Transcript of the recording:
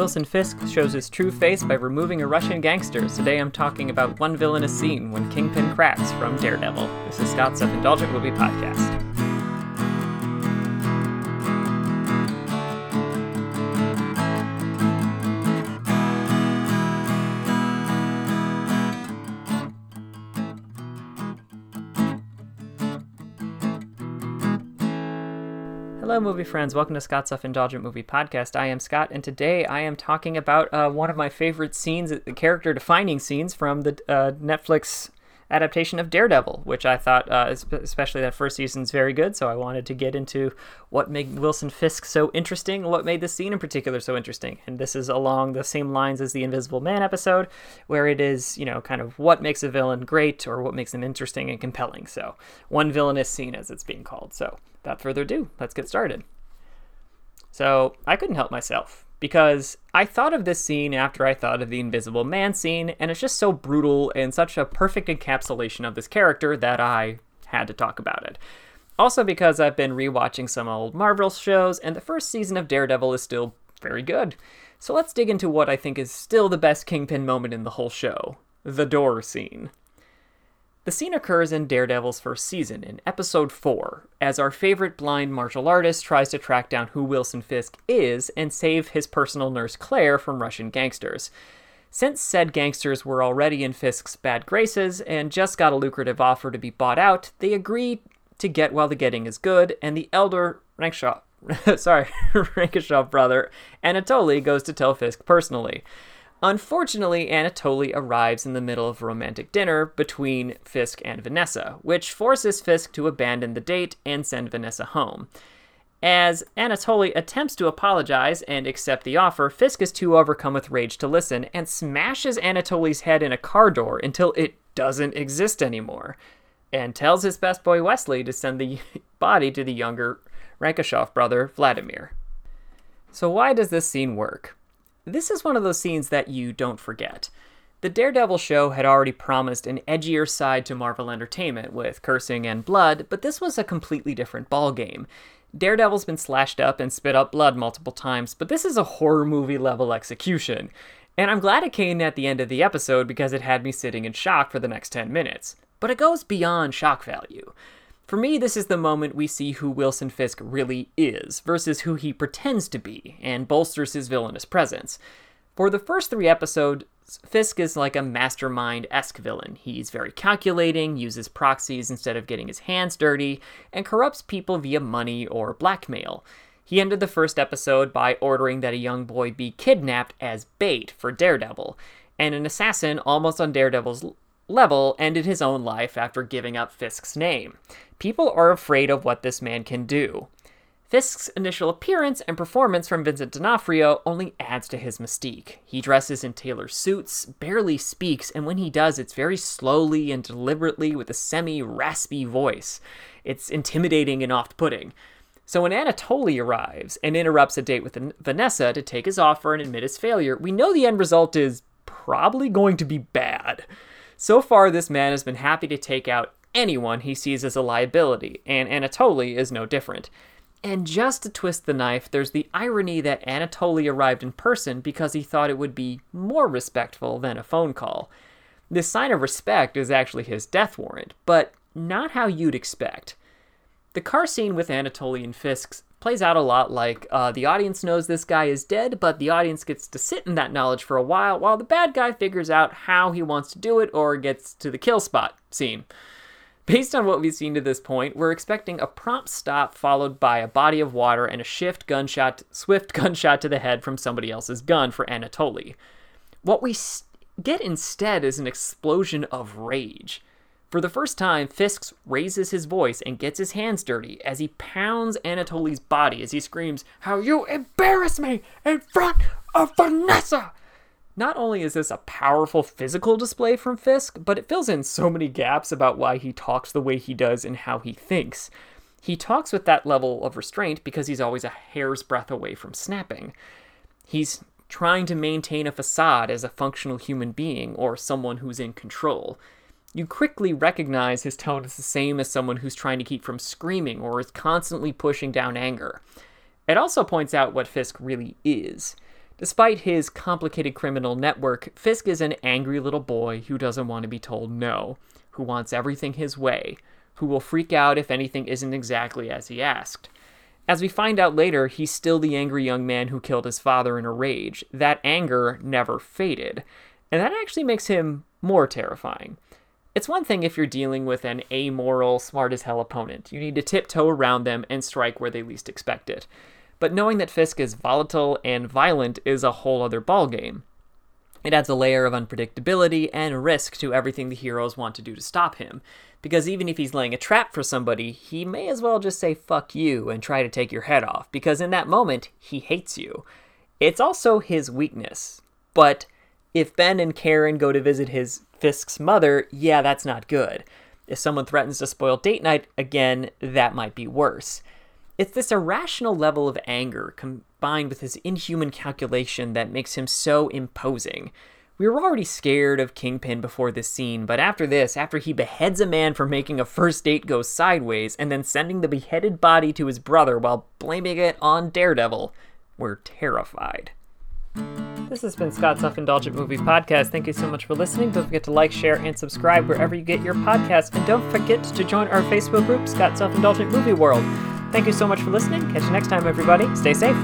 Wilson Fisk shows his true face by removing a Russian gangster. Today I'm talking about one villainous scene when Kingpin cracks from Daredevil. This is Scott's Self-Indulgent Movie Podcast. Hello, movie friends. Welcome to Scott's Self-Indulgent Movie Podcast. I am Scott, and today I am talking about one of my favorite scenes, character-defining scenes from the Netflix adaptation of Daredevil, which I thought, especially that first season's very good, so I wanted to get into what made Wilson Fisk so interesting, what made this scene in particular so interesting. And this is along the same lines as the Invisible Man episode, where it is, you know, kind of what makes a villain great or what makes them interesting and compelling. So, one villainous scene, as it's being called, so... Without further ado, let's get started. So I couldn't help myself because I thought of this scene after I thought of the Invisible Man scene, and it's just so brutal and such a perfect encapsulation of this character that I had to talk about it. Also because I've been rewatching some old Marvel shows, and the first season of Daredevil is still very good. So let's dig into what I think is still the best Kingpin moment in the whole show, the door scene. The scene occurs in Daredevil's first season, in episode 4, as our favorite blind martial artist tries to track down who Wilson Fisk is and save his personal nurse Claire from Russian gangsters. Since said gangsters were already in Fisk's bad graces and just got a lucrative offer to be bought out, they agree to get while the getting is good, and the elder Rankishov brother, Anatoly, goes to tell Fisk personally. Unfortunately, Anatoly arrives in the middle of a romantic dinner between Fisk and Vanessa, which forces Fisk to abandon the date and send Vanessa home. As Anatoly attempts to apologize and accept the offer, Fisk is too overcome with rage to listen and smashes Anatoly's head in a car door until it doesn't exist anymore, and tells his best boy Wesley to send the body to the younger Rankishov brother, Vladimir. So why does this scene work? This is one of those scenes that you don't forget. The Daredevil show had already promised an edgier side to Marvel Entertainment with cursing and blood, but this was a completely different ballgame. Daredevil's been slashed up and spit up blood multiple times, but this is a horror movie level execution. And I'm glad it came at the end of the episode because it had me sitting in shock for the next 10 minutes. But it goes beyond shock value. For me, this is the moment we see who Wilson Fisk really is versus who he pretends to be, and bolsters his villainous presence. For the first 3 episodes, Fisk is like a mastermind-esque villain. He's very calculating, uses proxies instead of getting his hands dirty, and corrupts people via money or blackmail. He ended the first episode by ordering that a young boy be kidnapped as bait for Daredevil, and an assassin almost on Daredevil's level ended his own life after giving up Fisk's name. People are afraid of what this man can do. Fisk's initial appearance and performance from Vincent D'Onofrio only adds to his mystique. He dresses in tailored suits, barely speaks, and when he does, it's very slowly and deliberately with a semi-raspy voice. It's intimidating and off-putting. So when Anatoly arrives and interrupts a date with Vanessa to take his offer and admit his failure, we know the end result is probably going to be bad. So far, this man has been happy to take out anyone he sees as a liability, and Anatoly is no different. And just to twist the knife, there's the irony that Anatoly arrived in person because he thought it would be more respectful than a phone call. This sign of respect is actually his death warrant, but not how you'd expect. The car scene with Anatoly and Fisk plays out a lot like the audience knows this guy is dead, but the audience gets to sit in that knowledge for a while the bad guy figures out how he wants to do it or gets to the kill spot scene. Based on what we've seen to this point, we're expecting a prompt stop followed by a body of water and a swift gunshot to the head from somebody else's gun for Anatoly. What we get instead is an explosion of rage. For the first time, Fisk raises his voice and gets his hands dirty as he pounds Anatoly's body as he screams, "How you embarrass me in front of Vanessa!" Not only is this a powerful physical display from Fisk, but it fills in so many gaps about why he talks the way he does and how he thinks. He talks with that level of restraint because he's always a hair's breadth away from snapping. He's trying to maintain a facade as a functional human being or someone who's in control. You quickly recognize his tone is the same as someone who's trying to keep from screaming or is constantly pushing down anger. It also points out what Fisk really is. Despite his complicated criminal network, Fisk is an angry little boy who doesn't want to be told no, who wants everything his way, who will freak out if anything isn't exactly as he asked. As we find out later, he's still the angry young man who killed his father in a rage. That anger never faded, and that actually makes him more terrifying. It's one thing if you're dealing with an amoral, smart-as-hell opponent. You need to tiptoe around them and strike where they least expect it. But knowing that Fisk is volatile and violent is a whole other ballgame. It adds a layer of unpredictability and risk to everything the heroes want to do to stop him, because even if he's laying a trap for somebody, he may as well just say fuck you and try to take your head off, because in that moment, he hates you. It's also his weakness, but if Ben and Karen go to visit his Fisk's mother, yeah, that's not good. If someone threatens to spoil date night again, that might be worse. It's this irrational level of anger combined with his inhuman calculation that makes him so imposing. We were already scared of Kingpin before this scene, but after this, after he beheads a man for making a first date go sideways and then sending the beheaded body to his brother while blaming it on Daredevil, we're terrified. This has been Scott's Self-Indulgent Movie Podcast. Thank you so much for listening. Don't forget to like, share, and subscribe wherever you get your podcasts. And don't forget to join our Facebook group, Scott's Self-Indulgent Movie World. Thank you so much for listening. Catch you next time, everybody. Stay safe.